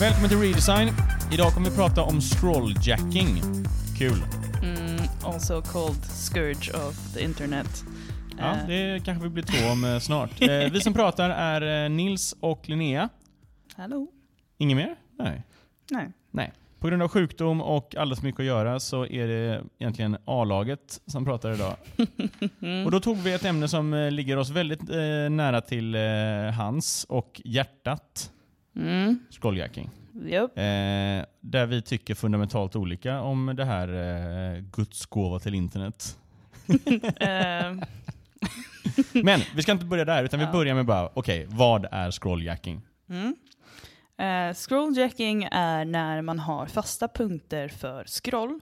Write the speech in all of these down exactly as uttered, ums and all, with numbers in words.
Välkommen till Redesign. Idag kommer vi prata om scrolljacking. Kul. Mm, also called scourge of the internet. Ja, uh. det kanske vi blir två om snart. uh, vi som pratar är Nils och Linnea. Hallå. Ingen mer? Nej. Nej. Nej. På grund av sjukdom och alldeles mycket att göra så är det egentligen A-laget som pratar idag. Och då tog vi ett ämne som ligger oss väldigt eh, nära till eh, hans och hjärtat. Mm. Scrolljacking. Yep. Eh, där vi tycker fundamentalt olika om det här eh, Guds gåva till internet. Men vi ska inte börja där utan vi börjar med bara, okej, okay, vad är scrolljacking? Mm. Uh, scrolljacking är när man har fasta punkter för scroll.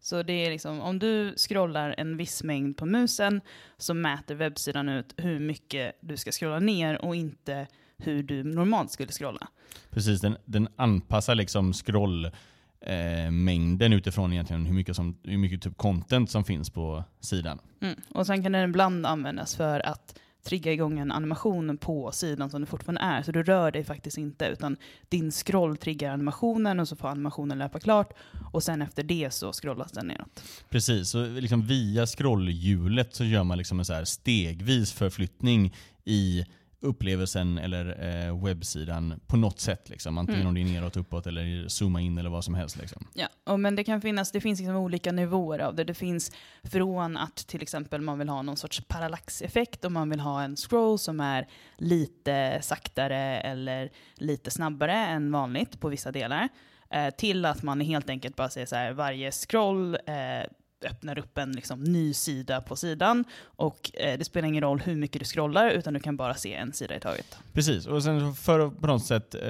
Så det är liksom, om du scrollar en viss mängd på musen så mäter webbsidan ut hur mycket du ska scrolla ner och inte hur du normalt skulle scrolla. Precis, den, den anpassar liksom scrollmängden eh, utifrån egentligen hur mycket, som, hur mycket typ content som finns på sidan. Mm. Och sen kan den ibland användas för att trigga igång en animation på sidan som du fortfarande är. Så du rör dig faktiskt inte utan din scroll triggar animationen och så får animationen löpa klart och sen efter det så scrollas den neråt. Precis, så liksom via scrollhjulet så gör man liksom en så här stegvis förflyttning i upplevelsen eller eh, webbsidan på något sätt liksom. Antingen mm. om det är neråt, uppåt eller zooma in eller vad som helst liksom. Ja, och men det kan finnas, det finns liksom olika nivåer av det. Det finns från att till exempel man vill ha någon sorts parallaxeffekt och man vill ha en scroll som är lite saktare eller lite snabbare än vanligt på vissa delar. Eh, till att man helt enkelt bara säger så här, varje scroll eh, öppnar upp en liksom ny sida på sidan och eh, det spelar ingen roll hur mycket du scrollar utan du kan bara se en sida i taget. Precis, och sen för att på något sätt eh,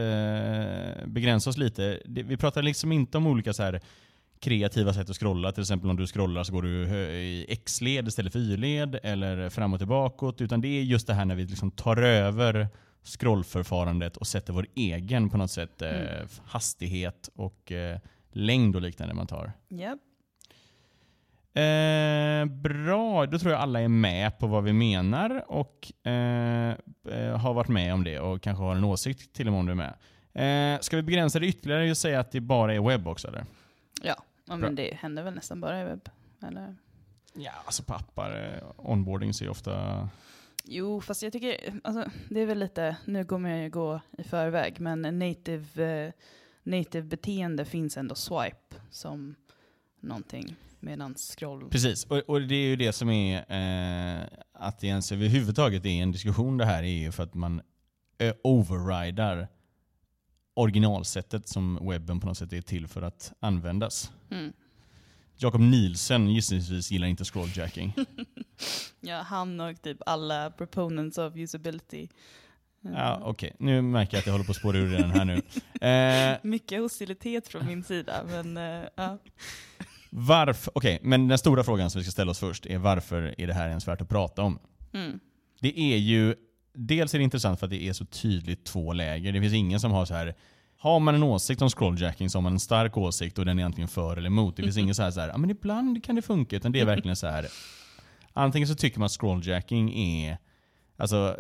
begränsa oss lite, det, vi pratar liksom inte om olika så här kreativa sätt att scrolla, till exempel om du scrollar så går du i X-led istället för Y-led eller fram och tillbaka, utan det är just det här när vi liksom tar över scrollförfarandet och sätter vår egen på något sätt eh, mm. hastighet och eh, längd och liknande man tar. Yep. Eh, bra, då tror jag alla är med på vad vi menar och eh, har varit med om det och kanske har en åsikt till och med om du är med. Eh, ska vi begränsa det ytterligare och säga att det bara är webb också, eller? Ja, men bra. Det händer väl nästan bara i webb, eller? Ja, alltså på appar, onboarding ser ofta... Jo, fast jag tycker, alltså, det är väl lite, nu kommer jag ju gå i förväg, men native, eh, native beteende finns ändå swipe som någonting. Medans scroll... Precis, och, och det är ju det som är eh, att det ens överhuvudtaget är en diskussion det här är ju för att man ö- overrider originalsättet som webben på något sätt är till för att användas. Mm. Jakob Nielsen gissningsvis gillar inte scrolljacking. Ja, han och typ alla proponents of usability. Mm. Ja, okej. Okay. Nu märker jag att jag håller på att spåra ur den här nu. Eh, Mycket hostilitet från min sida, men eh, ja... Varför? Okej, okay, men den stora frågan som vi ska ställa oss först är varför är det här ens värt att prata om? Mm. Det är ju, dels är det intressant för att det är så tydligt två läger. Det finns ingen som har så här, har man en åsikt om scrolljacking så har man en stark åsikt och den är antingen för eller emot. Det finns mm. ingen så här, så här, ja men ibland kan det funka, utan det är verkligen så här, antingen så tycker man att scrolljacking är, alltså,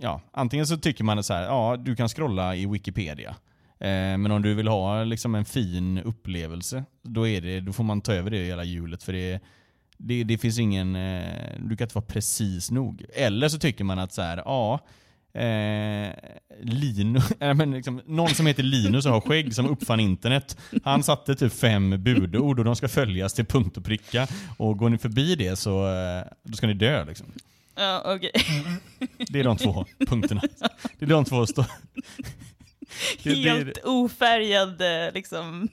ja, antingen så tycker man så här, ja du kan scrolla i Wikipedia. Men om du vill ha liksom en fin upplevelse, då, är det, då får man ta över det hela hjulet. För det, det, det finns ingen... Du kan inte vara precis nog. Eller så tycker man att så här, ja... Eh, Linus, äh, men liksom, någon som heter Linus och har skägg som uppfann internet. Han satte typ fem budord och de ska följas till punkt och pricka. Och går ni förbi det så då ska ni dö liksom. Ja, okej. Okay. Det är de två punkterna. Det är de två stå... Helt ofärgad liksom,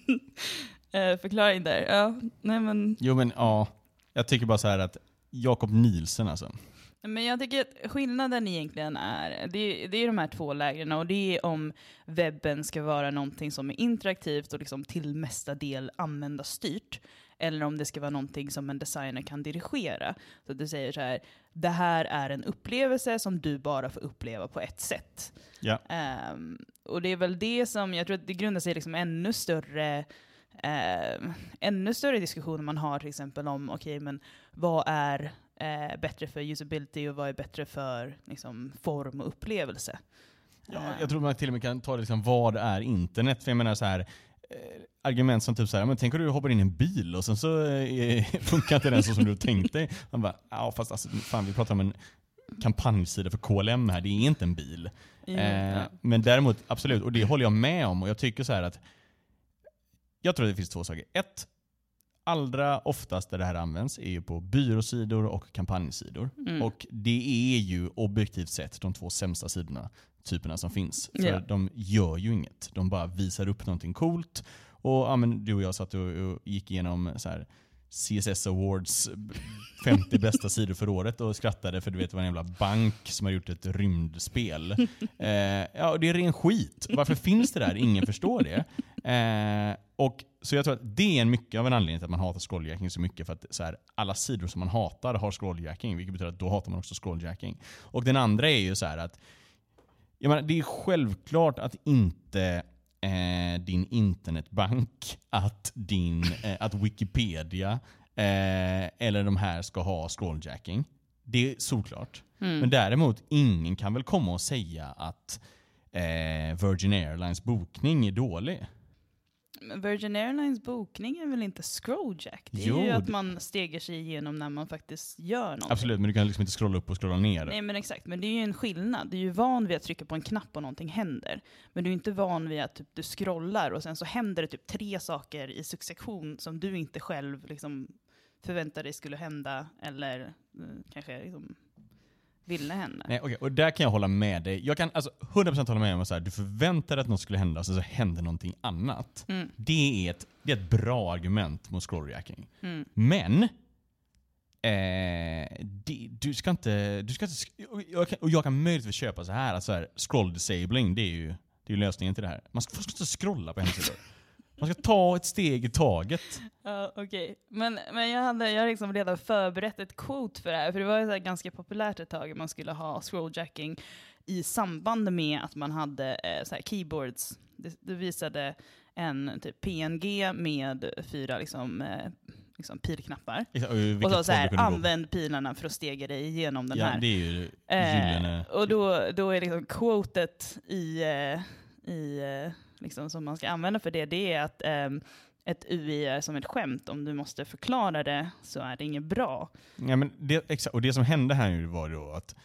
förklaring där. Ja, nej men. Jo men ja, jag tycker bara så här att Jakob Nielsen alltså. Men jag tycker att skillnaden egentligen är, det, det är de här två lägren och det är om webben ska vara någonting som är interaktivt och liksom till mesta del användarstyrt. Eller om det ska vara någonting som en designer kan dirigera. Så att du säger så här, det här är en upplevelse som du bara får uppleva på ett sätt. Ja. Um, och det är väl det som, jag tror att det grundar sig liksom ännu större... Uh, ännu större diskussioner man har till exempel om okej, okay, men vad är uh, bättre för usability och vad är bättre för liksom, form och upplevelse? Ja, jag tror man till och med kan ta det liksom, vad är internet? För jag menar så här, argument som typ så här, men tänk om du hoppar in i en bil och sen så eh, funkar inte den så som du tänkte. Man bara, ja fast alltså, fan vi pratar om en kampanjsida för K L M här, det är inte en bil. Mm. Eh, men däremot, absolut, och det håller jag med om och jag tycker så här att jag tror att det finns två saker. Ett, allra oftast där det här används är ju på byråsidor och kampanjsidor. Mm. Och det är ju objektivt sett de två sämsta sidorna, typerna som finns. För yeah. de gör ju inget. De bara visar upp någonting coolt. Och ja, men du och jag satt och, och gick igenom så här C S S Awards femtio bästa sidor för året och skrattade för du vet vad en jävla bank som har gjort ett rymdspel. Eh, ja, det är ren skit. Varför finns det där? Ingen förstår det. Eh, och så jag tror att det är en mycket av en anledning till att man hatar scrolljacking så mycket, för att så här, alla sidor som man hatar har scrolljacking, vilket betyder att då hatar man också scrolljacking. Och den andra är ju så här att jag menar, det är självklart att inte eh, din internetbank, att, din, eh, att Wikipedia eh, eller de här ska ha scrolljacking. Det är såklart. Mm. Men däremot, ingen kan väl komma och säga att eh, Virgin Airlines bokning är dålig. Virgin Airlines bokning är väl inte scrolljack? Det är jo, ju att man steger sig igenom när man faktiskt gör någonting. Absolut, men du kan liksom inte scrolla upp och scrolla ner. Nej, men exakt. Men det är ju en skillnad. Du är ju van vid att trycka på en knapp och någonting händer. Men du är inte van vid att typ, du scrollar och sen så händer det typ tre saker i succession som du inte själv liksom förväntade dig skulle hända eller eh, kanske liksom ville hända. Nej, okay. Och där kan jag hålla med dig. Jag kan alltså hundra procent hålla med om att du förväntar dig att något skulle hända och så händer någonting annat. Mm. Det, är ett, det är ett bra argument mot scrolljacking. Mm. Men eh, det, du ska inte... Du ska inte och, jag kan, och jag kan möjligtvis köpa så här att så här, scroll disabling, det är, ju, det är ju lösningen till det här. Man ska, man ska inte scrolla på hemsidor. Man ska ta ett steg i taget. Ja, okej. Okay. Men, men jag hade jag liksom redan förberett ett quote för det här. För det var ju så här ganska populärt ett tag att man skulle ha scrolljacking i samband med att man hade eh, så här keyboards. Det, det visade en typ P N G med fyra liksom... Eh, liksom pilknappar. Exakt, och så, så här, använd pilarna för att stega dig igenom den ja, här. Ja, det är ju gyllene. Eh, och då, då är liksom quotet i... Eh, i eh, liksom, som man ska använda för det, det är att um, ett U I är som ett skämt. Om du måste förklara det så är det inget bra. Ja, men det, exa- och det som hände här nu var då att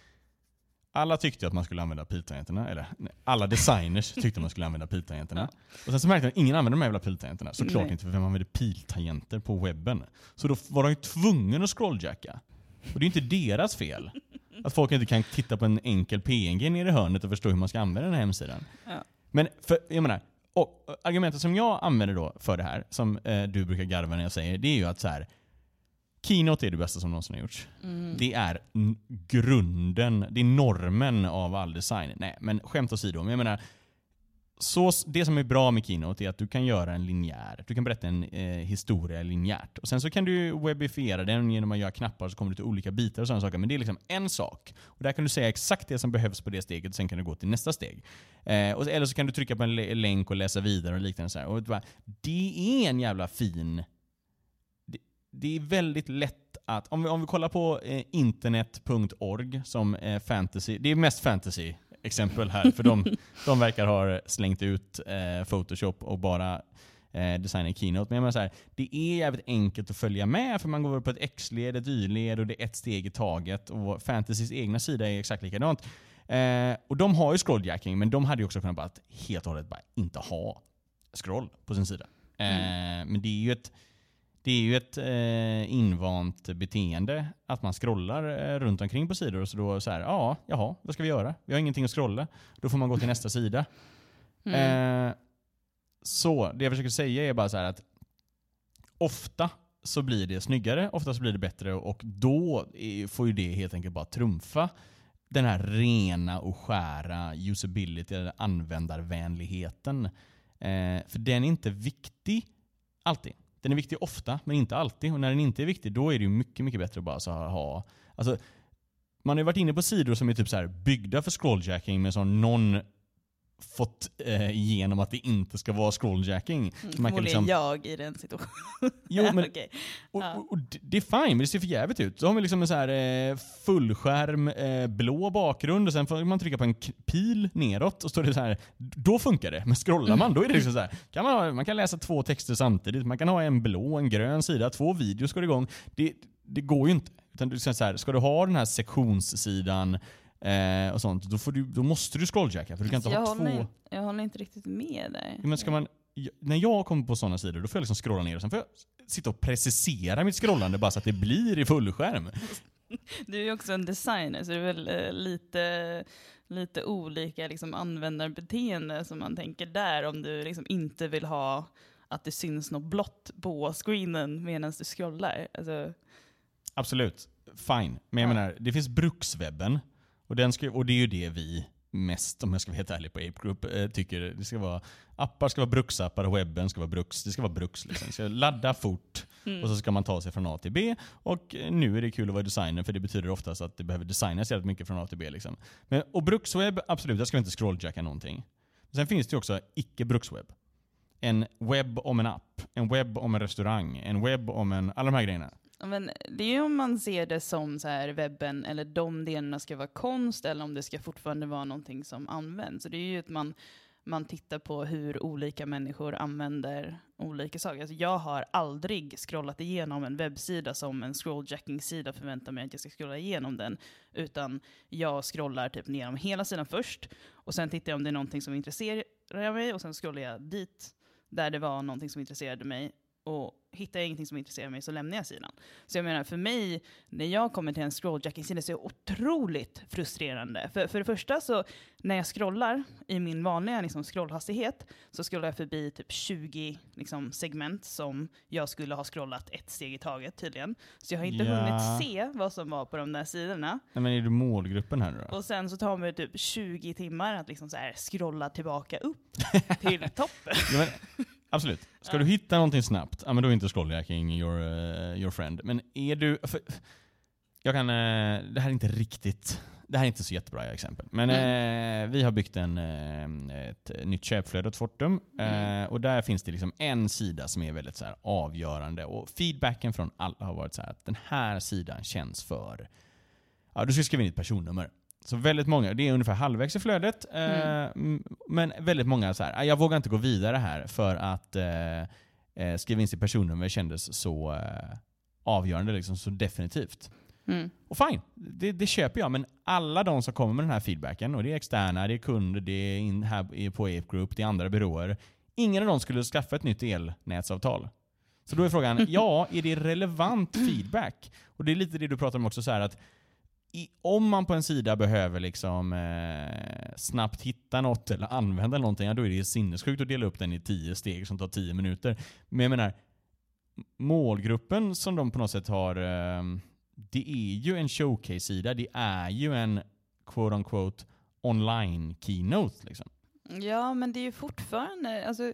alla tyckte att man skulle använda piltangenterna. Eller nej, alla designers tyckte att man skulle använda piltangenterna. Ja. Och sen så märkte man att ingen använde de här jävla piltangenterna. Såklart inte, för vem använder piltangenter på webben? Så då var de ju tvungen att scrolljacka. Och det är ju inte deras fel. Att folk inte kan titta på en enkel P N G nere i hörnet och förstå hur man ska använda den här hemsidan. Ja. Men för, jag menar, och argumentet som jag använder då för det här, som eh, du brukar garva när jag säger, det är ju att så här, Keynote är det bästa som någonsin har gjorts. Mm. Det är n- grunden, det är normen av all design. Nej, men skämt åsido, men jag menar, så, det som är bra med Keynote är att du kan göra en linjär, du kan berätta en eh, historia linjärt. Och sen så kan du webbifiera den genom att göra knappar så kommer du till olika bitar och sådana saker. Men det är liksom en sak. Och där kan du säga exakt det som behövs på det steget och sen kan du gå till nästa steg. Eh, och, eller så kan du trycka på en l- länk och läsa vidare och liknande. Så här. Och bara, det är en jävla fin... Det, det är väldigt lätt att... Om vi, om vi kollar på eh, internet punkt org som eh, fantasy... Det är mest fantasy... exempel här, för de, de verkar ha slängt ut eh, Photoshop och bara eh, designa Keynote. Men jag menar så här, det är jävligt enkelt att följa med, för man går på ett X-led, ett Y-led och det är ett steg i taget. Och Fantasys egna sida är exakt likadant. Eh, och de har ju scrolljacking, men de hade ju också kunnat bara helt och hållet bara inte ha scroll på sin sida. Eh, mm. Men det är ju ett Det är ju ett eh, invant beteende att man scrollar eh, runt omkring på sidor och så då så här, ja, jaha, vad ska vi göra? Vi har ingenting att scrolla. Då får man gå till nästa sida. Mm. Eh, så det jag försöker säga är bara så här att ofta så blir det snyggare, ofta så blir det bättre och då är, får ju det helt enkelt bara trumfa den här rena och skära usability eller användarvänligheten. Eh, för den är inte viktig alltid. Den är viktig ofta, men inte alltid. Och när den inte är viktig, då är det ju mycket, mycket bättre att bara så här ha... Alltså, man har ju varit inne på sidor som är typ så här byggda för scrolljacking med sån non fått eh, igenom att det inte ska vara scrolljacking. Mm, man kan liksom... jag i den situationen. Jo, men okay. och, ja. och, och det är fine, men det ser för jävligt ut. Så har vi liksom en så här eh, fullskärm eh, blå bakgrund och sen får man trycka på en pil neråt och står det så här, då funkar det. Men scrollar man, då är det liksom så här, kan man, ha, man kan läsa två texter samtidigt, man kan ha en blå, en grön sida, två videos går igång. Det, det går ju inte. Utan du ska, så här, ska du ha den här sektionssidan eh, och sånt, då, får du, då måste du scrolljacka. För du kan inte jag, ha håller, två... jag håller inte riktigt med där. Men ska man, när jag kommer på sådana sidor, då får jag liksom scrolla ner och sen får jag sitta och precisera mitt scrollande bara så att det blir i fullskärm. Du är ju också en designer, så det är väl eh, lite, lite olika liksom, användarbeteende som man tänker där, om du liksom inte vill ha att det syns något blått på screenen medan du scrollar. Alltså... Absolut, fine. Men jag ja. menar, det finns brukswebben och, den ska, och det är ju det vi mest, om jag ska vara helt ärlig på Ape Group, eh, tycker det ska vara, appar ska vara bruksappar och webben ska vara bruks, det ska vara bruks liksom. Det ska ladda fort mm. och så ska man ta sig från A till B, och nu är det kul att vara designer för det betyder oftast att det behöver designas jävligt mycket från A till B liksom. Men, och brukswebb, absolut, där ska vi inte scrolljacka någonting. Sen finns det ju också icke-brukswebb. En webb om en app, en webb om en restaurang, en webb om en, alla de här grejerna. Men det är ju om man ser det som så här webben eller de delarna ska vara konst eller om det ska fortfarande vara någonting som används. Så det är ju att man, man tittar på hur olika människor använder olika saker. Alltså jag har aldrig scrollat igenom en webbsida som en scrolljacking-sida förväntar mig att jag ska scrolla igenom den. Utan jag scrollar typ igenom hela sidan först och sen tittar jag om det är någonting som intresserar mig och sen scrollar jag dit där det var någonting som intresserade mig. Och hittar jag ingenting som intresserar mig så lämnar jag sidan. Så jag menar, för mig, när jag kommer till en scrolljacking-sida så är det otroligt frustrerande. För, för det första så, när jag scrollar i min vanliga liksom, scrollhastighet så scrollar jag förbi typ tjugo liksom, segment som jag skulle ha scrollat ett steg i taget tydligen. Så jag har inte ja. hunnit se vad som var på de där sidorna. Nej, men är du målgruppen här då? Och sen så tar man typ tjugo timmar att liksom, så här, scrolla tillbaka upp till toppen. Ja, men... Absolut. Ska du hitta någonting snabbt, ja, men då är inte scrolljacking your, uh, your friend. Men är du... För, jag kan... Uh, det här är inte riktigt... Det här är inte så jättebra exempel. Men mm. eh, vi har byggt en, eh, ett nytt köpflöde åt Fortum. Mm. Eh, och där finns det liksom en sida som är väldigt så här avgörande. Och feedbacken från alla har varit så här att den här sidan känns för... Ja, du ska skriva in ett personnummer. Så väldigt många, det är ungefär halvvägs i flödet. Mm. Eh, men väldigt många så här, jag vågar inte gå vidare här för att eh, skriva in sitt personnummer kändes så eh, avgörande, liksom, så definitivt. Mm. Och fine, det, det köper jag. Men alla de som kommer med den här feedbacken, och det är externa, det är kunder, det är in här på Ape Group, det är andra byråer. Ingen av dem skulle skaffa ett nytt elnätsavtal. Så då är frågan, ja, är det relevant feedback? Och det är lite det du pratar om också så här att I, om man på en sida behöver liksom, eh, snabbt hitta något eller använda någonting, ja, då är det sinnessjukt att dela upp den i tio steg som tar tio minuter. Men jag menar, målgruppen som de på något sätt har, eh, det är ju en showcase-sida, det är ju en quote-unquote online-keynote. Liksom. Ja, men det är ju fortfarande... Alltså,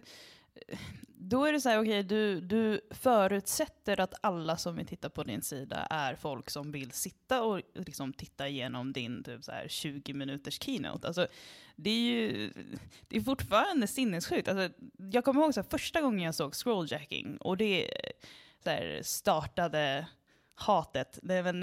då är det så här, okej, okay, du, du förutsätter att alla som vill titta på din sida är folk som vill sitta och liksom titta igenom din typ så här tjugo minuters keynote. Alltså, det är ju det är fortfarande sinnessjukt. Alltså, jag kommer ihåg så här, första gången jag såg scrolljacking och det så här, startade hatet. Det var,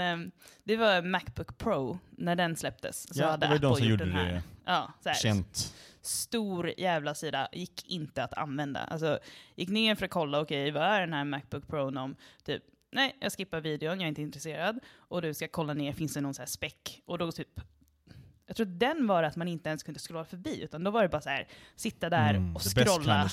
det var MacBook Pro när den släpptes. Så ja, hade det var Apple de som gjorde den här. Det ja, så här. Känt. Stor jävla sida, gick inte att använda. Alltså, gick ner för att kolla, okej, okay, vad är den här MacBook Pro om? Typ, nej, jag skippar videon, jag är inte intresserad. Och du ska kolla ner, finns det någon så här speck? Och då typ, jag tror den var att man inte ens kunde scrolla förbi, utan då var det bara så här, sitta där mm, och scrolla.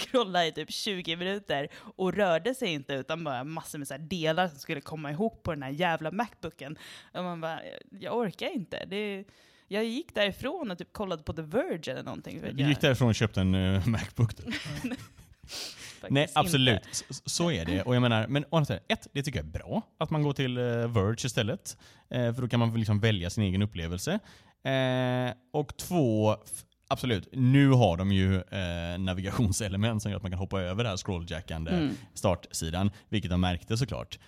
Scrolla i typ tjugo minuter och rörde sig inte, utan bara massor med så här delar som skulle komma ihop på den här jävla MacBooken. Och man bara, jag orkar inte, det är... Jag gick därifrån och typ kollade på The Verge eller någonting. Du gick därifrån och köpte en uh, Macbook. Nej, absolut. Så, så är det. Och jag menar, men ett, det tycker jag är bra. Att man går till uh, Verge istället. Eh, för då kan man liksom välja sin egen upplevelse. Eh, och två, f- absolut. Nu har de ju eh, navigationselement som gör att man kan hoppa över den här scrolljackande mm. startsidan. Vilket de märkte såklart.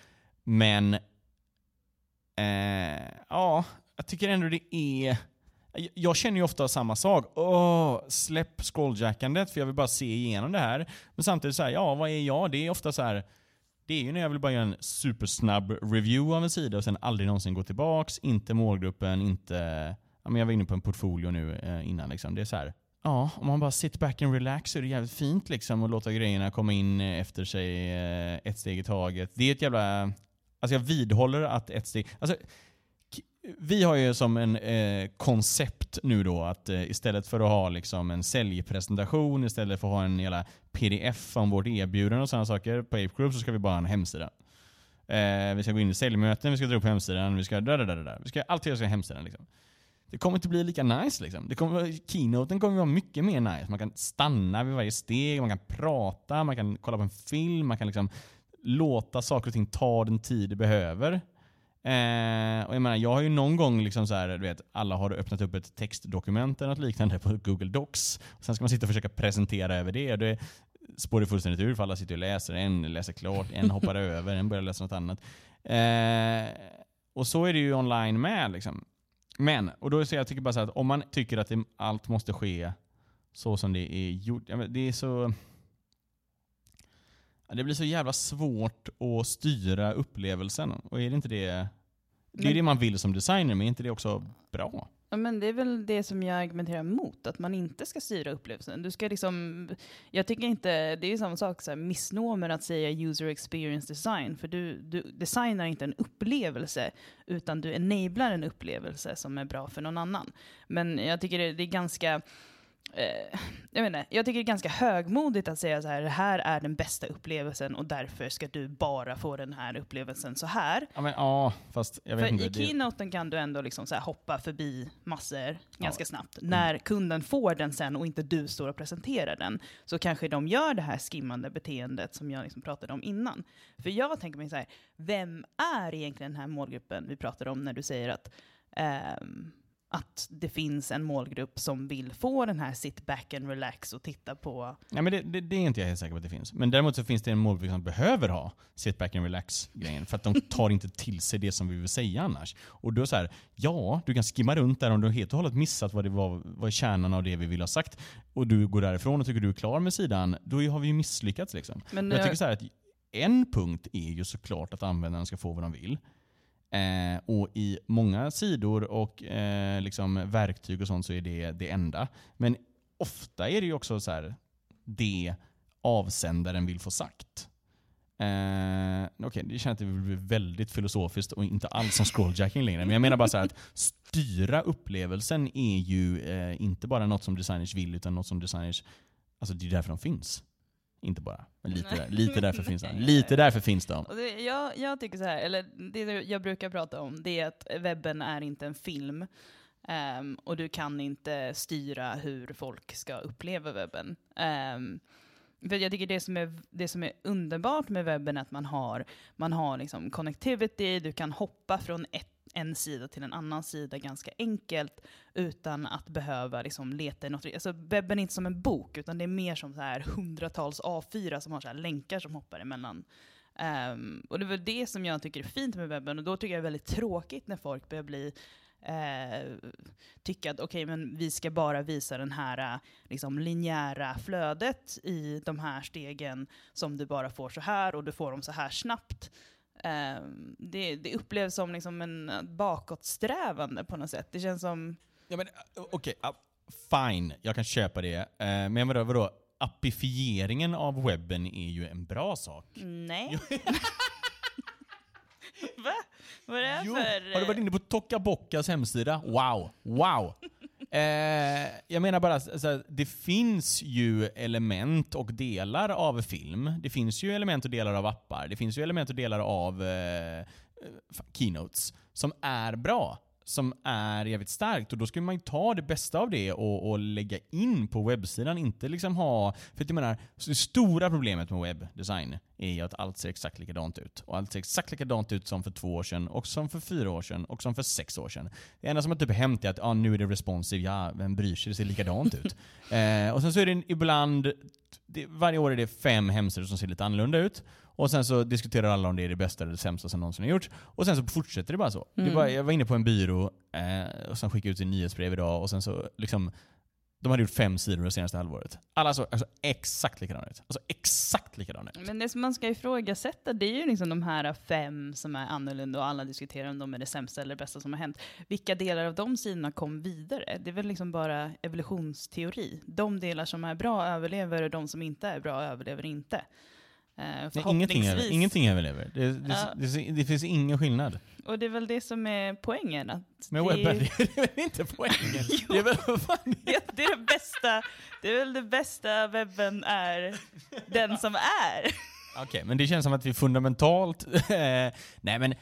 Men, eh, ja, jag tycker ändå det är... jag känner ju ofta samma sak. Åh, släpp scrolljackandet för jag vill bara se igenom det här. Men samtidigt så här, ja, vad är jag? Det är ofta så här, det är ju när jag vill bara göra en supersnabb review av en sida och sen aldrig någonsin gå tillbaks, inte målgruppen, inte, ja, men jag var inne på en portfolio nu eh, innan liksom. Det är så här, ja, om man bara sit back and relax så är det jävligt fint liksom och låta grejerna komma in efter sig eh, ett steg i taget. Det är ett jävla, alltså jag vidhåller att ett steg, alltså vi har ju som en eh, koncept nu då att eh, istället för att ha liksom en säljpresentation, istället för att ha en hela pdf om vårt erbjudande och sådana saker på Ape Group, så ska vi bara ha en hemsida. Eh, vi ska gå in i säljmöten, vi ska dra upp hemsidan, vi ska där, där, där, där. Vi ska alltid göra hemsidan liksom. Det kommer inte bli lika nice liksom. Det kommer, keynoten kommer vara mycket mer nice. Man kan stanna vid varje steg, man kan prata, man kan kolla på en film, man kan liksom låta saker och ting ta den tid det behöver. Eh, och jag menar, jag har ju någon gång liksom så här, du vet, alla har öppnat upp ett textdokument eller något liknande på Google Docs. Och sen ska man sitta och försöka presentera över det. Det spår det fullständigt ur för alla sitter och läser. En läser klart, en hoppar över, en börjar läsa något annat. Eh, och så är det ju online med liksom. Men, och då så jag tycker bara så här att om man tycker att det, allt måste ske så som det är gjort. Ja, men det är så... Det blir så jävla svårt att styra upplevelsen. Och är det inte det... Det men, är det man vill som designer, men är inte det också bra? Ja, men det är väl det som jag argumenterar emot. Att man inte ska styra upplevelsen. Du ska liksom... Jag tycker inte... Det är ju samma sak, så här, missnomer att säga user experience design. För du, du designar inte en upplevelse, utan du enablar en upplevelse som är bra för någon annan. Men jag tycker det, det är ganska... Uh, jag, menar, jag tycker det är ganska högmodigt att säga så här, det här är den bästa upplevelsen och därför ska du bara få den här upplevelsen så här. Ja, men, ja, fast jag vet För inte, i det... keynoten kan du ändå liksom så här hoppa förbi massor ja. ganska snabbt. Mm. När kunden får den sen och inte du står och presenterar den, så kanske de gör det här skimmande beteendet som jag liksom pratade om innan. För jag tänker mig så här, vem är egentligen den här målgruppen vi pratar om när du säger att... Um, att det finns en målgrupp som vill få den här sit back and relax och titta på... Ja, men det, det, det är inte jag helt säker på att det finns. Men däremot så finns det en målgrupp som behöver ha sit back and relax-grejen för att de tar inte till sig det som vi vill säga annars. Och då så här, ja, du kan skimma runt där om du helt och hållet missat vad det var, vad är kärnan av det vi vill ha sagt, och du går därifrån och tycker du är klar med sidan, då har vi ju misslyckats liksom. Men jag tycker så här att en punkt är ju såklart att användaren ska få vad de vill. Eh, och i många sidor och eh, liksom verktyg och sånt så är det det enda. Men ofta är det ju också så här, det avsändaren vill få sagt. Eh, Okej, okay, det känns att det blir väldigt filosofiskt och inte alls som scrolljacking längre. Men jag menar bara så här att styra upplevelsen är ju eh, inte bara något som designers vill, utan något som designers, alltså det är därför de finns. Inte bara, men lite, där, lite därför finns de. Lite därför finns de. Och det, jag, jag tycker så här, eller det jag brukar prata om, det är att webben är inte en film. Um, och du kan inte styra hur folk ska uppleva webben. Um, för jag tycker det som är, det som är underbart med webben är att man har, man har liksom connectivity, du kan hoppa från ett en sida till en annan sida ganska enkelt utan att behöva liksom leta i något. Alltså webben är inte som en bok, utan det är mer som så här hundratals A fyra som har så här länkar som hoppar emellan. Um, och det var det som jag tycker är fint med webben, och då tycker jag det är väldigt tråkigt när folk börjar bli eh, tycka att okej, okay, men vi ska bara visa den här liksom linjära flödet i de här stegen som du bara får så här, och du får dem så här snabbt. Um, det, det upplevs som liksom en bakåtsträvande på något sätt. Det känns som... Ja, men okej, okay, uh, fine. Jag kan köpa det. Uh, men vadå, vadå? Appifieringen av webben är ju en bra sak. Nej. Va? Vad är det jo, för... Har du varit inne på Tokabockas hemsida? Wow, wow. uh, jag menar bara alltså, det finns ju element och delar av film. Det finns ju element och delar av appar. Det finns ju element och delar av uh, keynotes som är bra, som är jävligt starkt, och då ska man ju ta det bästa av det och, och lägga in på webbsidan, inte liksom ha, för att jag menar, det stora problemet med webbdesign är ju att allt ser exakt likadant ut, och allt ser exakt likadant ut som för två år sedan och som för fyra år sedan och som för sex år sedan. Det enda som har typ hänt är att ah, nu är det responsive, ja, vem bryr sig, det ser likadant ut. Eh, och sen så är det ibland, det, varje år är det fem hemsidor som ser lite annorlunda ut. Och sen så diskuterar alla om det är det bästa eller det sämsta som någonsin har gjorts. Och sen så fortsätter det bara så. Mm. Det var, jag var inne på en byrå eh, och sen skickade ut sin nyhetsbrev idag. Och sen så liksom, de hade gjort fem sidor det senaste halvåret. Alla så alltså, exakt likadana ut. Alltså exakt likadana ut. Men det som man ska ifrågasätta, det är ju liksom de här fem som är annorlunda och alla diskuterar om de är det sämsta eller det bästa som har hänt. Vilka delar av de sidorna kom vidare? Det är väl liksom bara evolutionsteori. De delar som är bra överlever och de som inte är bra överlever inte. Uh, Nej, ingenting, över, ingenting överlever. Det, det, uh. det, det finns ingen skillnad. Och det är väl det som är poängen. Att men webben är, ju... är väl inte poängen? Det är väl ja, det, är det, bästa, det är väl det bästa webben är den som är. Okej, okay, men det känns som att vi fundamentalt... nej, men...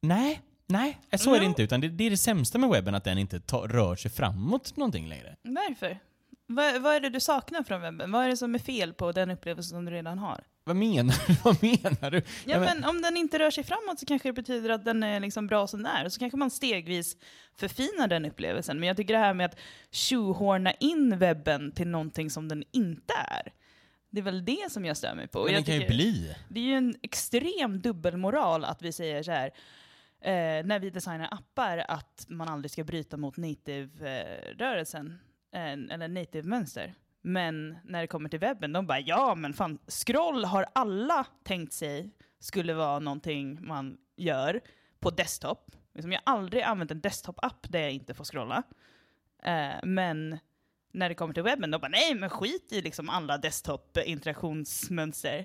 Nej. Nej, så är det inte. Utan det, det är det sämsta med webben att den inte ta, rör sig framåt någonting längre. Varför? Vad, vad är det du saknar från webben? Vad är det som är fel på den upplevelse som du redan har? Vad menar du? Vad menar du? Ja, men om den inte rör sig framåt så kanske det betyder att den är liksom bra som den är. Så kanske man stegvis förfinar den upplevelsen. Men jag tycker det här med att tjohorna in webben till någonting som den inte är. Det är väl det som jag stör mig på. Men jag det kan ju bli. Det är ju en extrem dubbelmoral att vi säger så här. Eh, när vi designar appar att man aldrig ska bryta mot native-rörelsen. En, eller native-mönster. Men när det kommer till webben, de bara, ja men fan, scroll har alla tänkt sig skulle vara någonting man gör på desktop. Liksom, jag har aldrig använt en desktop-app där jag inte får scrolla. Eh, men när det kommer till webben, de bara, nej men skit i liksom alla desktop-interaktionsmönster.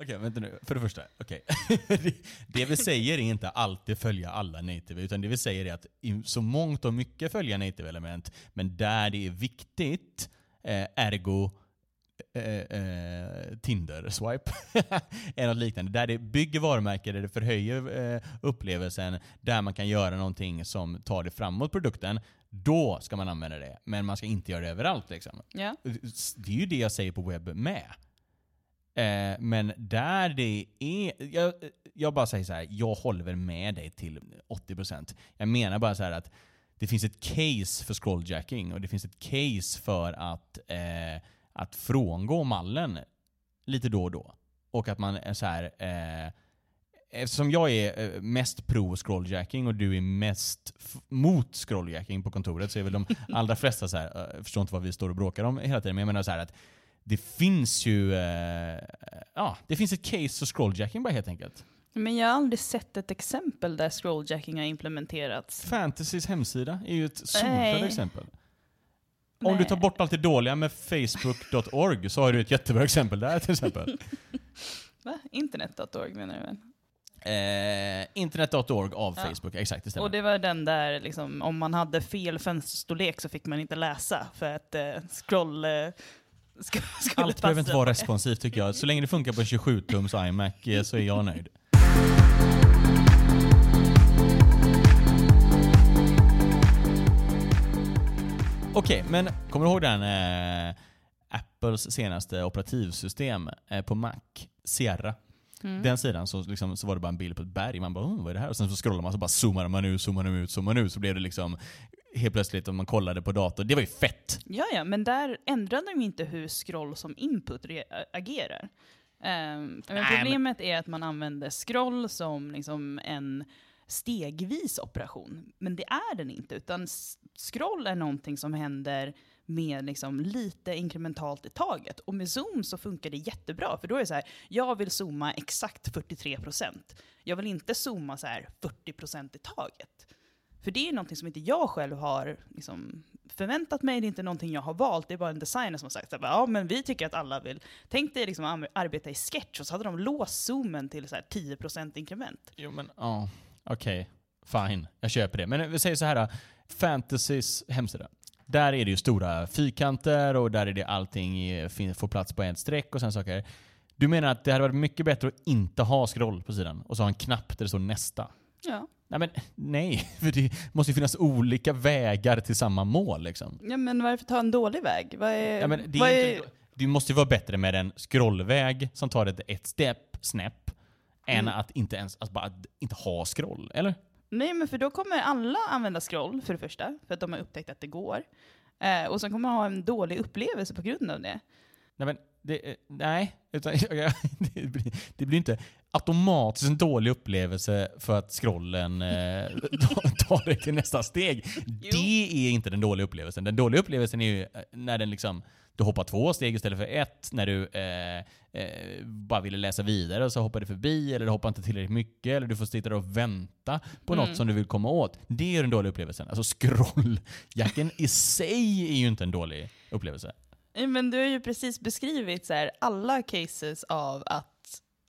Okej, okay, vänta nu. För det första, okej. Okay. Det vi säger är inte alltid följa alla native, utan det vi säger är att så mångt och mycket följa native-element, men där det är viktigt, eh, ergo eh, eh, Tinder-swipe eller något liknande. Där det bygger varumärken, där det förhöjer eh, upplevelsen, där man kan göra någonting som tar det framåt produkten, då ska man använda det. Men man ska inte göra det överallt. Liksom. Yeah. Det är ju det jag säger på webb med. Men där det är... Jag, jag bara säger så här, jag håller med dig till åttio procent. Jag menar bara så här att det finns ett case för scrolljacking och det finns ett case för att, eh, att frångå mallen lite då och då. Och att man är så här... Eh, eftersom jag är mest pro scrolljacking och du är mest f- mot scrolljacking på kontoret så är väl de allra flesta så här... Jag förstår inte vad vi står och bråkar om hela tiden, men jag menar så här att det finns ju eh, ja, det finns ett case för scrolljacking bara helt enkelt. Men jag har aldrig sett ett exempel där scrolljacking har implementerats. Fantasys hemsida är ju ett solklart exempel. Om Nej. Du tar bort allt det dåliga med facebook punkt org så har du ett jättebra exempel där till exempel. Va? internet punkt org menar du väl? Eh, internet punkt org av ja. Facebook, exakt. Det stämmer. Och det var den där liksom, om man hade fel fönsterstorlek så fick man inte läsa för att eh, scroll... Eh, Sk- Allt behöver inte vara responsivt tycker jag. Så länge det funkar på tjugosju tums iMac så är jag nöjd. Okej, okay, men kommer du ihåg den eh, Apples senaste operativsystem eh, på Mac? Sierra. Mm. Den sidan så, liksom, så var det bara en bild på ett berg. Man bara, oh, vad är det här? Och sen så scrollar man så bara zoomar man ut, zoomar man ut, zoomar man ut. Så blev det liksom... Helt plötsligt om man kollade på datorn. Det var ju fett. Ja, ja, men där ändrade de inte hur scroll som input re- agerar. Um, men problemet är att man använder scroll som liksom en stegvis operation. Men det är den inte. Utan scroll är någonting som händer med liksom lite inkrementalt i taget. Och med zoom så funkar det jättebra. För då är det så här, jag vill zooma exakt fyrtiotre procent. Jag vill inte zooma så här fyrtio procent i taget. För det är någonting som inte jag själv har liksom förväntat mig. Det är inte någonting jag har valt. Det är bara en designer som har sagt att ja, men vi tycker att alla vill. Tänk dig liksom arbeta i Sketch och så hade de låst zoomen till så här tio procent inkrement. Jo, men ja. Oh, okej, okay, fine. Jag köper det. Men vi säger så här, Fantasys hemsida. Där är det ju stora fyrkanter och där är det allting får plats på en streck och sådana saker. Du menar att det hade varit mycket bättre att inte ha scroll på sidan och så ha en knapp där det står nästa? Ja. Nej, men, nej, för det måste ju finnas olika vägar till samma mål. Liksom. Ja, men varför ta en dålig väg? Vad är, ja, men det, vad är... inte, det måste ju vara bättre med en scrollväg som tar ett, ett step, snäpp, mm. än att inte ens att bara, att inte ha scroll, eller? Nej, men för då kommer alla använda scroll för det första, för att de har upptäckt att det går. Eh, och sen kommer man ha en dålig upplevelse på grund av det. Nej, men det, nej, utan, det, blir, det blir inte automatiskt en dålig upplevelse för att scrollen eh, tar det till nästa steg. Jo. Det är inte den dåliga upplevelsen. Den dåliga upplevelsen är ju när den liksom, du hoppar två steg istället för ett, när du eh, eh, bara ville läsa vidare och så hoppar du förbi, eller du hoppar inte tillräckligt mycket, eller du får sitta och vänta på mm. något som du vill komma åt. Det är den dåliga upplevelsen. Alltså scrolljäkeln i sig är ju inte en dålig upplevelse. Men du har ju precis beskrivit så här, alla cases av att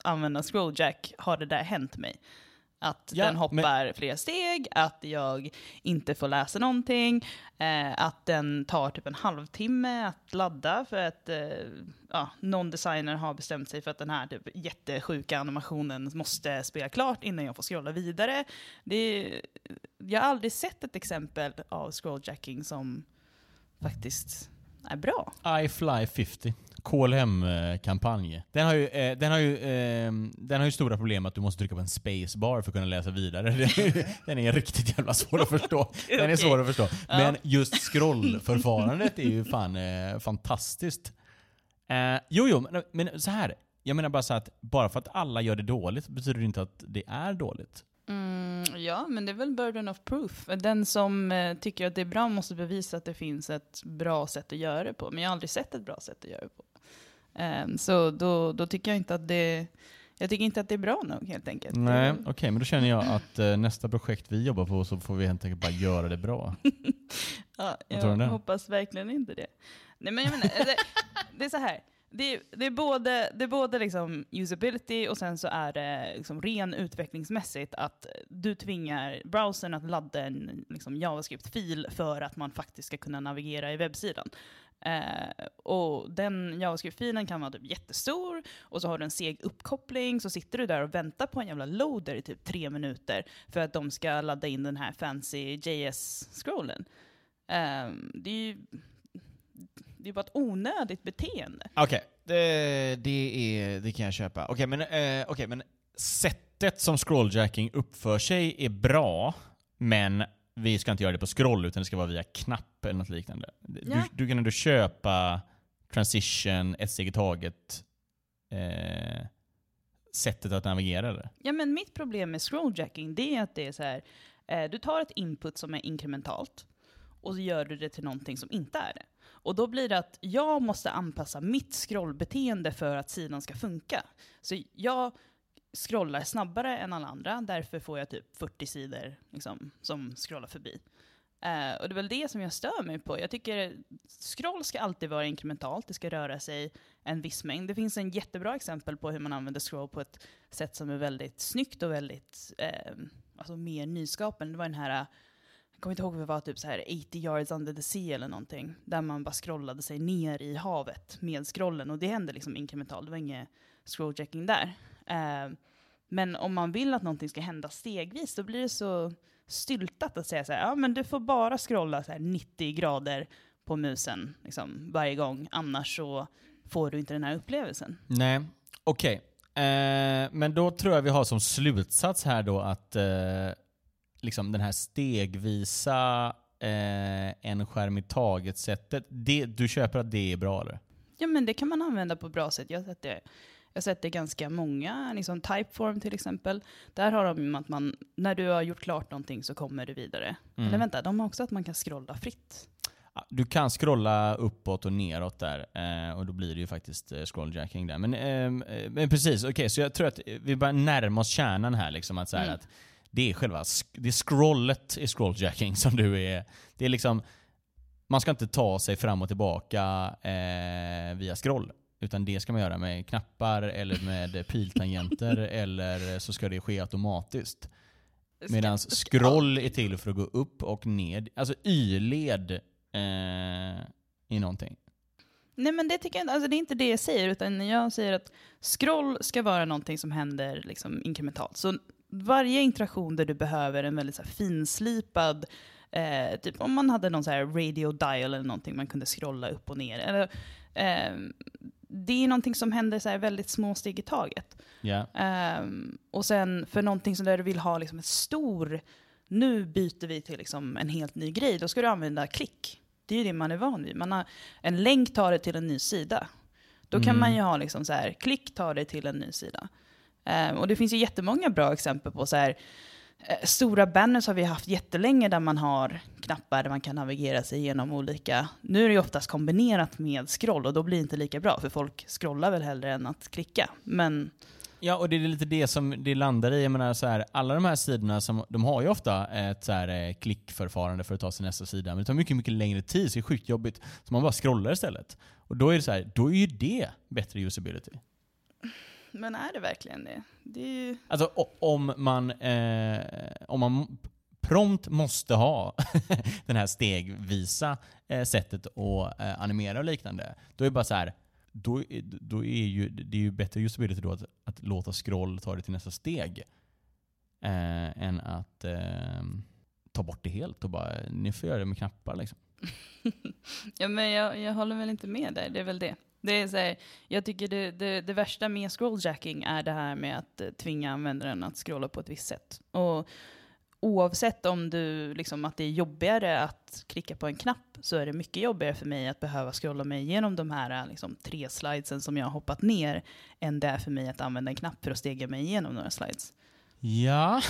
använda scrolljack har det där hänt mig. Att ja, den hoppar men... flera steg, att jag inte får läsa någonting, eh, att den tar typ en halvtimme att ladda för att eh, ja, någon designer har bestämt sig för att den här typ jättesjuka animationen måste spela klart innan jag får scrolla vidare. Det är, jag har aldrig sett ett exempel av scrolljacking som faktiskt... är bra. I Fly femtio, K L M-kampanj. Den har ju, eh, den har ju, eh, den har ju stora problem att du måste trycka på en spacebar för att kunna läsa vidare. Den är riktigt jävla svår att förstå. Den är svår att förstå. Men just scrollförfarandet är ju fan eh, fantastiskt. Eh, jo, jo, men, men så här. Jag menar bara så att bara för att alla gör det dåligt betyder det inte att det är dåligt. Mm, ja, men det är väl burden of proof. Den som eh, tycker att det är bra måste bevisa att det finns ett bra sätt att göra det på. Men jag har aldrig sett ett bra sätt att göra det på. Um, så då, då tycker jag inte att det... Jag tycker inte att det är bra nog, helt enkelt. Nej, okej. Okay, men då känner jag att eh, nästa projekt vi jobbar på så får vi helt enkelt bara göra det bra. Ja, jag hoppas verkligen inte det. Nej, men jag menar... det, det är så här... Det är, det är både, det är både liksom usability och sen så är det liksom ren utvecklingsmässigt att du tvingar browsern att ladda en liksom JavaScript-fil för att man faktiskt ska kunna navigera i webbsidan. Eh, och den JavaScript-filen kan vara typ jättestor och så har du en seg uppkoppling, så sitter du där och väntar på en jävla loader i typ tre minuter för att de ska ladda in den här fancy J S-scrollen. Eh, det är ju... Det är bara ett onödigt beteende. Okej, okay. det, det är det kan jag köpa. Okej, okay, men eh, okay, men sättet som scrolljacking uppför sig är bra, men vi ska inte göra det på scroll utan det ska vara via knapp eller något liknande. Ja. Du, du kan ändå köpa transition, ett steg i taget, eh, sättet att navigera det. Ja, men mitt problem med scrolljacking det är att det är så här, eh, du tar ett input som är inkrementalt och så gör du det till någonting som inte är det. Och då blir det att jag måste anpassa mitt scrollbeteende för att sidan ska funka. Så jag scrollar snabbare än alla andra. Därför får jag typ fyrtio sidor liksom, som scrollar förbi. Eh, och det är väl det som jag stör mig på. Jag tycker scroll ska alltid vara inkrementalt. Det ska röra sig en viss mängd. Det finns en jättebra exempel på hur man använder scroll på ett sätt som är väldigt snyggt och väldigt eh, alltså mer nyskapande. Det var den här... Jag kommer inte ihåg vad det var, typ så här åttio yards under the sea eller någonting. Där man bara scrollade sig ner i havet med scrollen. Och det hände liksom inkrementalt. Det var inget scrolljacking där. Uh, men om man vill att någonting ska hända stegvis så blir det så styltat att säga så här. Ja, men du får bara scrolla så här nittio grader på musen liksom, varje gång. Annars så får du inte den här upplevelsen. Nej, okej. Okay. Uh, men då tror jag vi har som slutsats här då att... Uh liksom den här stegvisa eh, en skärm i taget-sättet, det, du köper att det är bra eller? Ja, men det kan man använda på bra sätt. Jag har sett det, jag har sett det ganska många, liksom Typeform till exempel. Där har de att man, när du har gjort klart någonting så kommer du vidare. Mm. Eller vänta, de har också att man kan scrolla fritt. Du kan scrolla uppåt och neråt där eh, och då blir det ju faktiskt scrolljacking där. Men, eh, men precis, okej, okay, så jag tror att vi bara närmar oss kärnan här liksom att så här mm. att det är själva det är scrollet i scrolljacking som du är. Det är liksom man ska inte ta sig fram och tillbaka eh, via scroll utan det ska man göra med knappar eller med piltangenter eller så ska det ske automatiskt. Medan scroll är till för att gå upp och ned, alltså y-led eh, i någonting. Nej, men det tycker jag inte, alltså det är inte det jag säger utan jag säger att scroll ska vara någonting som händer liksom inkrementalt. Så varje interaktion där du behöver en väldigt så här finslipad, eh, typ om man hade någon så här radio dial eller någonting man kunde scrolla upp och ner. Eller, eh, det är någonting som händer så här väldigt små steg i taget. Yeah. Eh, och sen för någonting som där du vill ha liksom en stor, nu byter vi till liksom en helt ny grej, då ska du använda klick. Det är ju det man är van vid. Man har, en länk tar det till en ny sida. Då kan mm. man ju ha liksom så här, klick ta dig till en ny sida. Um, och det finns ju jättemånga bra exempel på så här, stora banners har vi haft jättelänge där man har knappar där man kan navigera sig genom olika. Nu är det ju oftast kombinerat med scroll och då blir det inte lika bra för folk scrollar väl hellre än att klicka. Men ja, och det är lite det som det landar i. Jag menar så här, alla de här sidorna som, de har ju ofta ett så här klickförfarande för att ta sig nästa sida. Men det tar mycket, mycket längre tid så det är sjukt jobbigt. Så man bara scrollar istället. Och då är det så här, då är ju det bättre usability. Men är det verkligen det? Det är ju... Alltså om man, eh, om man prompt måste ha den här stegvisa eh, sättet att eh, animera och liknande. Då är det bara så här, Då, då är ju, det är ju bättre usability då att, att låta scroll ta det till nästa steg eh, än att eh, ta bort det helt och bara, ni får göra det med knappar liksom. Ja, men jag, jag håller väl inte med där, det är väl det. Det är så här, jag tycker det, det, det värsta med scrolljacking är det här med att tvinga användaren att scrolla på ett visst sätt. Och oavsett om du liksom, att det är jobbigare att klicka på en knapp så är det mycket jobbigare för mig att behöva scrolla mig igenom de här liksom, tre slidesen som jag har hoppat ner än det är för mig att använda en knapp för att stega mig igenom några slides. Ja.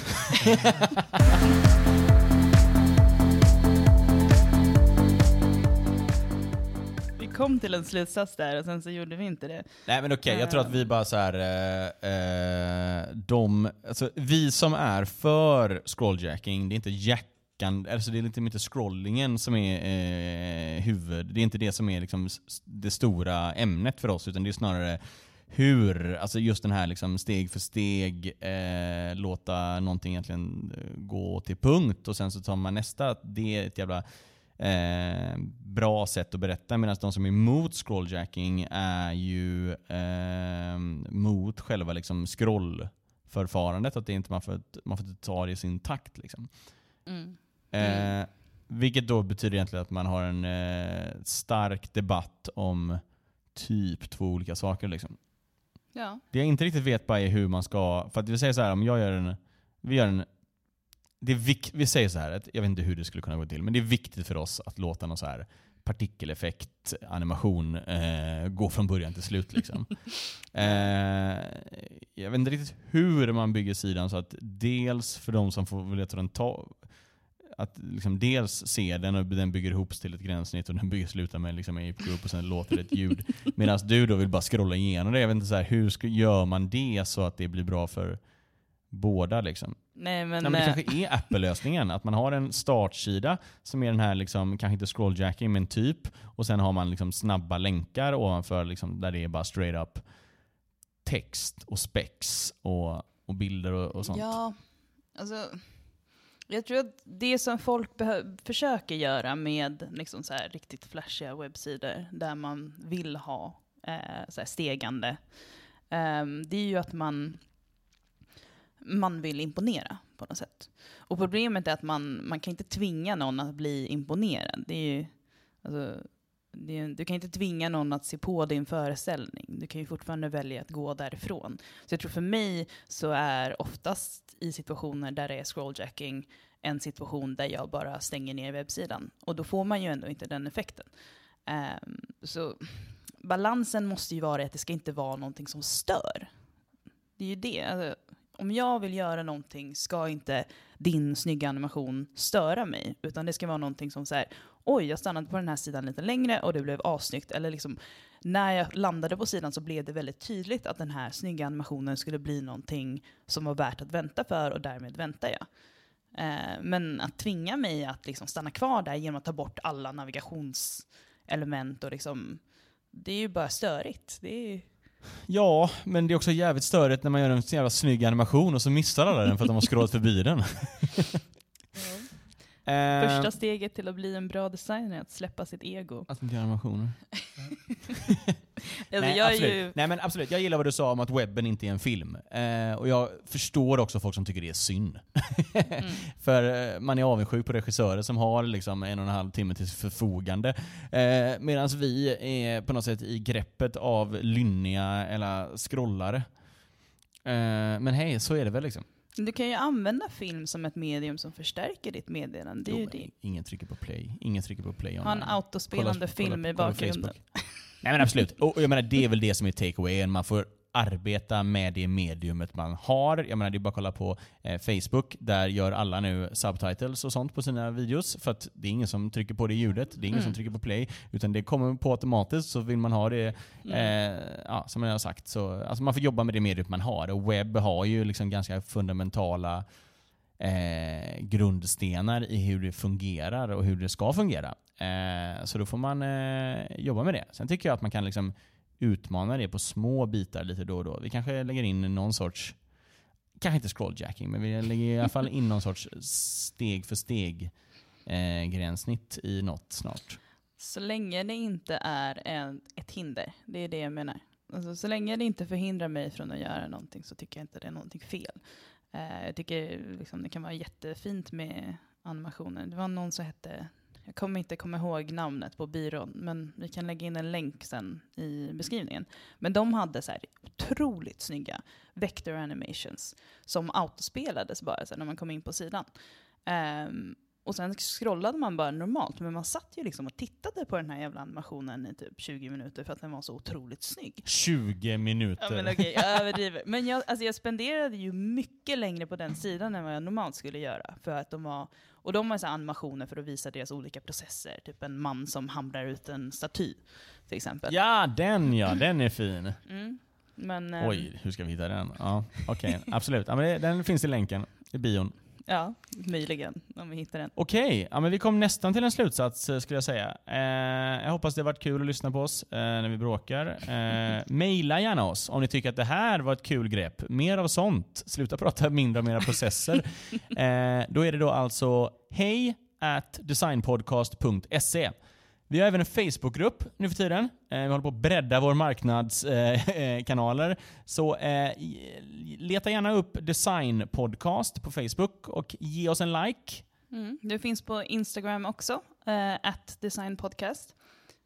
Vi kom till en slutsats där och sen så gjorde vi inte det. Nej men okej, okay. Jag tror att vi bara så här... Eh, eh, de, alltså, vi som är för scrolljacking, det är inte jack alltså det är liksom inte scrollingen som är eh, huvud, det är inte det som är liksom det stora ämnet för oss utan det är snarare hur, alltså just den här liksom steg för steg eh, låta någonting egentligen gå till punkt och sen så tar man nästa, det är ett jävla eh, bra sätt att berätta medan de som är emot scrolljacking är ju eh, mot själva liksom scrollförfarandet att det är inte man får, man får ta det i sin takt liksom. Mm. Mm. Eh, vilket då betyder egentligen att man har en eh, stark debatt om typ två olika saker liksom. Ja. Det jag inte riktigt vet bara är hur man ska, för att vi säger så här om jag gör en vi gör en det är vik, vi säger så här att jag vet inte hur det skulle kunna gå till men det är viktigt för oss att låta någon så här partikeleffekt animation eh, gå från början till slut liksom. eh, jag vet inte riktigt hur man bygger sidan så att dels för de som får leta den ta att liksom dels se den och den bygger ihop till ett gränssnitt och den bygger sluta med liksom Ape Group och sen låter det ett ljud medan du då vill bara scrolla igenom det. Jag vet inte så här, hur ska, gör man det så att det blir bra för båda liksom. Nej, men, Nej, men det kanske är Apple-lösningen att man har en startsida som är den här liksom, kanske inte scrolljacking men typ och sen har man liksom snabba länkar ovanför liksom, där det är bara straight up text och specs och, och bilder och, och sånt. Ja, alltså jag tror att det som folk behö- försöker göra med liksom så här riktigt flashiga webbsidor där man vill ha eh, så här stegande eh, det är ju att man man vill imponera på något sätt. Och problemet är att man, man kan inte tvinga någon att bli imponerad. Det är ju, alltså, det är, du kan inte tvinga någon att se på din föreställning. Du kan ju fortfarande välja att gå därifrån. Så jag tror för mig så är oftast i situationer där det är scrolljacking en situation där jag bara stänger ner webbsidan. Och då får man ju ändå inte den effekten. Um, så balansen måste ju vara att det ska inte vara någonting som stör. Det är ju det, alltså, om jag vill göra någonting ska inte din snygga animation störa mig. Utan det ska vara någonting som så här, oj jag stannade på den här sidan lite längre och det blev avsnyggt. Eller liksom, när jag landade på sidan så blev det väldigt tydligt att den här snygga animationen skulle bli någonting som var värt att vänta för och därmed väntar jag. Eh, men att tvinga mig att liksom stanna kvar där genom att ta bort alla navigationselement och liksom, det är ju bara störigt. Det är ju... Ja, men det är också jävligt störigt när man gör en så jävla snygg animation och så missar alla den för att de har scrollat förbi den. Mm. uh, Första steget till att bli en bra designer är att släppa sitt ego. Att inte göra animationer. alltså, Nej, jag absolut. Ju... Nej, men absolut. Jag gillar vad du sa om att webben inte är en film. Uh, och jag förstår också folk som tycker det är synd. mm. För uh, man är avundsjuk på regissörer som har liksom en och en halv timme till förfogande. Uh, Medan vi är på något sätt i greppet av lynniga eller scrollare. Uh, men hej, så är det väl liksom. Du kan ju använda film som ett medium som förstärker ditt meddelande. Det är jo, ju det. Ingen trycker på play. Ingen trycker på play. Online. Ha en autospelande kolla, film kolla, i bakgrunden. Nej men absolut. Och jag menar, det är väl det som är takeawayen. Man får arbeta med det mediumet man har. Jag menar, det är bara att kolla på eh, Facebook. Där gör alla nu subtitles och sånt på sina videos. För att det är ingen som trycker på det ljudet. Det är ingen mm. som trycker på play. Utan det kommer på automatiskt. Så vill man ha det, eh, ja, som jag har sagt. Så, alltså man får jobba med det mediumet man har. Och webb har ju liksom ganska fundamentala Eh, grundstenar i hur det fungerar och hur det ska fungera. Eh, så då får man eh, jobba med det. Sen tycker jag att man kan liksom utmana det på små bitar lite då och då. Vi kanske lägger in någon sorts, kanske inte scrolljacking, men vi lägger i alla fall in någon sorts steg för steg eh, gränssnitt i något snart. Så länge det inte är en, ett hinder, det är det jag menar. Alltså, så länge det inte förhindrar mig från att göra någonting så tycker jag inte det är någonting fel. Uh, jag tycker liksom, det kan vara jättefint med animationer. Det var någon som hette, jag kommer inte komma ihåg namnet på byrån, men vi kan lägga in en länk sen i beskrivningen. Men de hade så här otroligt snygga vector animations som autospelades bara så här, när man kom in på sidan. Um, och sen scrollade man bara normalt, men man satt ju liksom och tittade på den här jävla animationen i typ tjugo minuter för att den var så otroligt snygg. tjugo minuter? Ja, men okej, jag överdriver. Men jag, alltså jag spenderade ju mycket längre på den sidan än vad jag normalt skulle göra. För att de var, och de har så här animationer för att visa deras olika processer. Typ en man som hamrar ut en staty, till exempel. Ja, den ja, den är fin. Mm. Men, eh, Oj, hur ska vi hitta den? Ja, okej, okay, absolut. Ja, men det, den finns i länken, i bion. Ja, möjligen, om vi hittar den. Okej, ja, men vi kom nästan till en slutsats skulle jag säga. Eh, jag hoppas det har varit kul att lyssna på oss eh, när vi bråkar. Eh, maila gärna oss om ni tycker att det här var ett kul grepp. Mer av sånt. Sluta prata mindre om era processer. eh, då är det då alltså hej at designpodcast punkt se. Vi har även en Facebookgrupp nu för tiden. Eh, vi håller på att bredda vår marknadskanaler. Eh, Så eh, leta gärna upp designpodcast på Facebook och ge oss en like. Mm, det finns på Instagram också, eh, at designpodcast.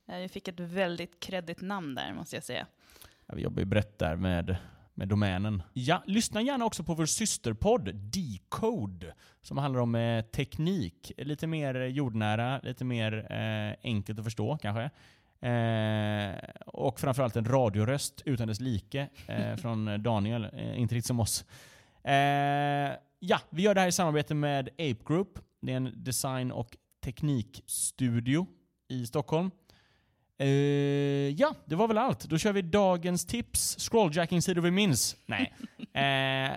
Eh, vi fick ett väldigt kreddigt namn där, måste jag säga. Ja, vi jobbar ju brett där med... med domänen. Ja, lyssna gärna också på vår systerpodd Decode som handlar om eh, teknik. Lite mer jordnära, lite mer eh, enkelt att förstå kanske. Eh, och framförallt en radioröst utan dess like eh, från Daniel, eh, inte riktigt som oss. Eh, ja, vi gör det här i samarbete med Ape Group. Det är en design- och teknikstudio i Stockholm. Uh, ja, det var väl allt. Då kör vi dagens tips. Scrolljacking-sidor vi minns. Nej. uh,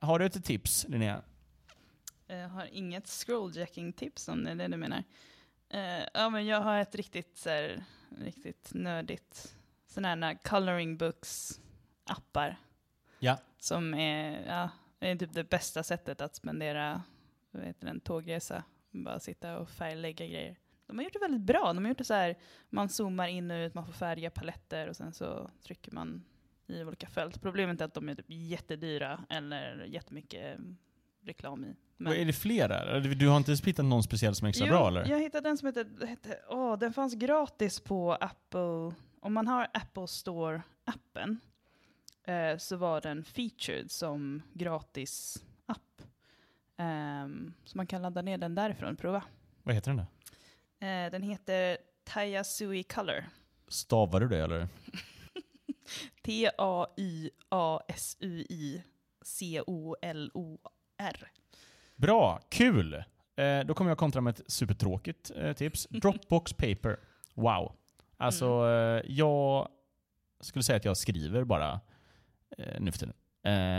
har du ett tips, Linnea? Jag har inget scrolljacking-tips om det är det du menar. Uh, ja, men jag har ett riktigt, så här, riktigt nördigt sådana här coloring books-appar. Ja. Som är, ja, är typ det bästa sättet att spendera vet, en tågresa. Bara sitta och färglägga grejer. De har gjort det väldigt bra. De har gjort det så här, man zoomar in och ut, man får färdiga paletter och sen så trycker man i olika fält. Problemet är att de är typ jättedyra eller jättemycket reklam i. Men är det flera? Du har inte hittat någon speciell som är extra jo, bra eller? Jag hittade den som heter, heter oh, den fanns gratis på Apple. Om man har Apple Store-appen eh, så var den featured som gratis app. Eh, så man kan ladda ner den därifrån och prova. Vad heter den då? Eh, den heter Taya Sui Color. Stavar du det eller? T A Y A S U I C O L O R. Bra, kul! Eh, då kommer jag kontra med ett supertråkigt eh, tips. Dropbox Paper. Wow. Alltså, mm. eh, jag skulle säga att jag skriver bara eh, nu för tiden.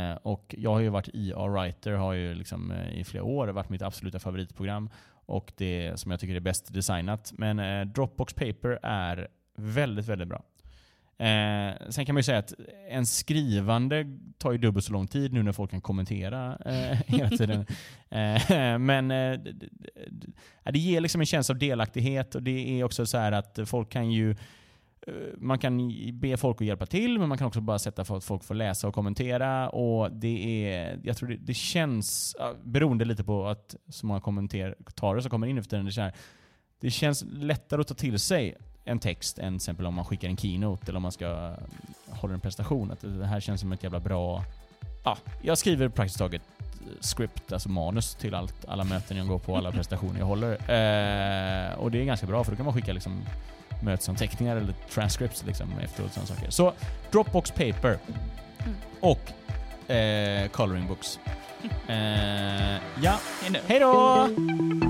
Eh, och jag har ju varit I A Writer, har ju liksom eh, i flera år varit mitt absoluta favoritprogram och det som jag tycker är bäst designat. Men eh, Dropbox Paper är väldigt, väldigt bra. Eh, sen kan man ju säga att en skrivande tar ju dubbelt så lång tid nu när folk kan kommentera eh, hela tiden. eh, men eh, det, det ger liksom en känsla av delaktighet och det är också så här att folk kan ju man kan be folk att hjälpa till men man kan också bara sätta för att folk får läsa och kommentera och det är jag tror det, det känns beroende lite på att så många kommentarer som kommer in efter den det, här, det känns lättare att ta till sig en text än till exempel om man skickar en keynote eller om man ska hålla en prestation att det här känns som ett jävla bra ja, jag skriver praktiskt taget script, alltså manus till allt, alla möten jag går på, alla prestationer jag håller eh, och det är ganska bra för då kan man skicka liksom mötesanteckningar eller transcripts liksom efteråt, sådana saker. Så Dropbox Paper och eh, Coloring Books. Eh, ja, hej då!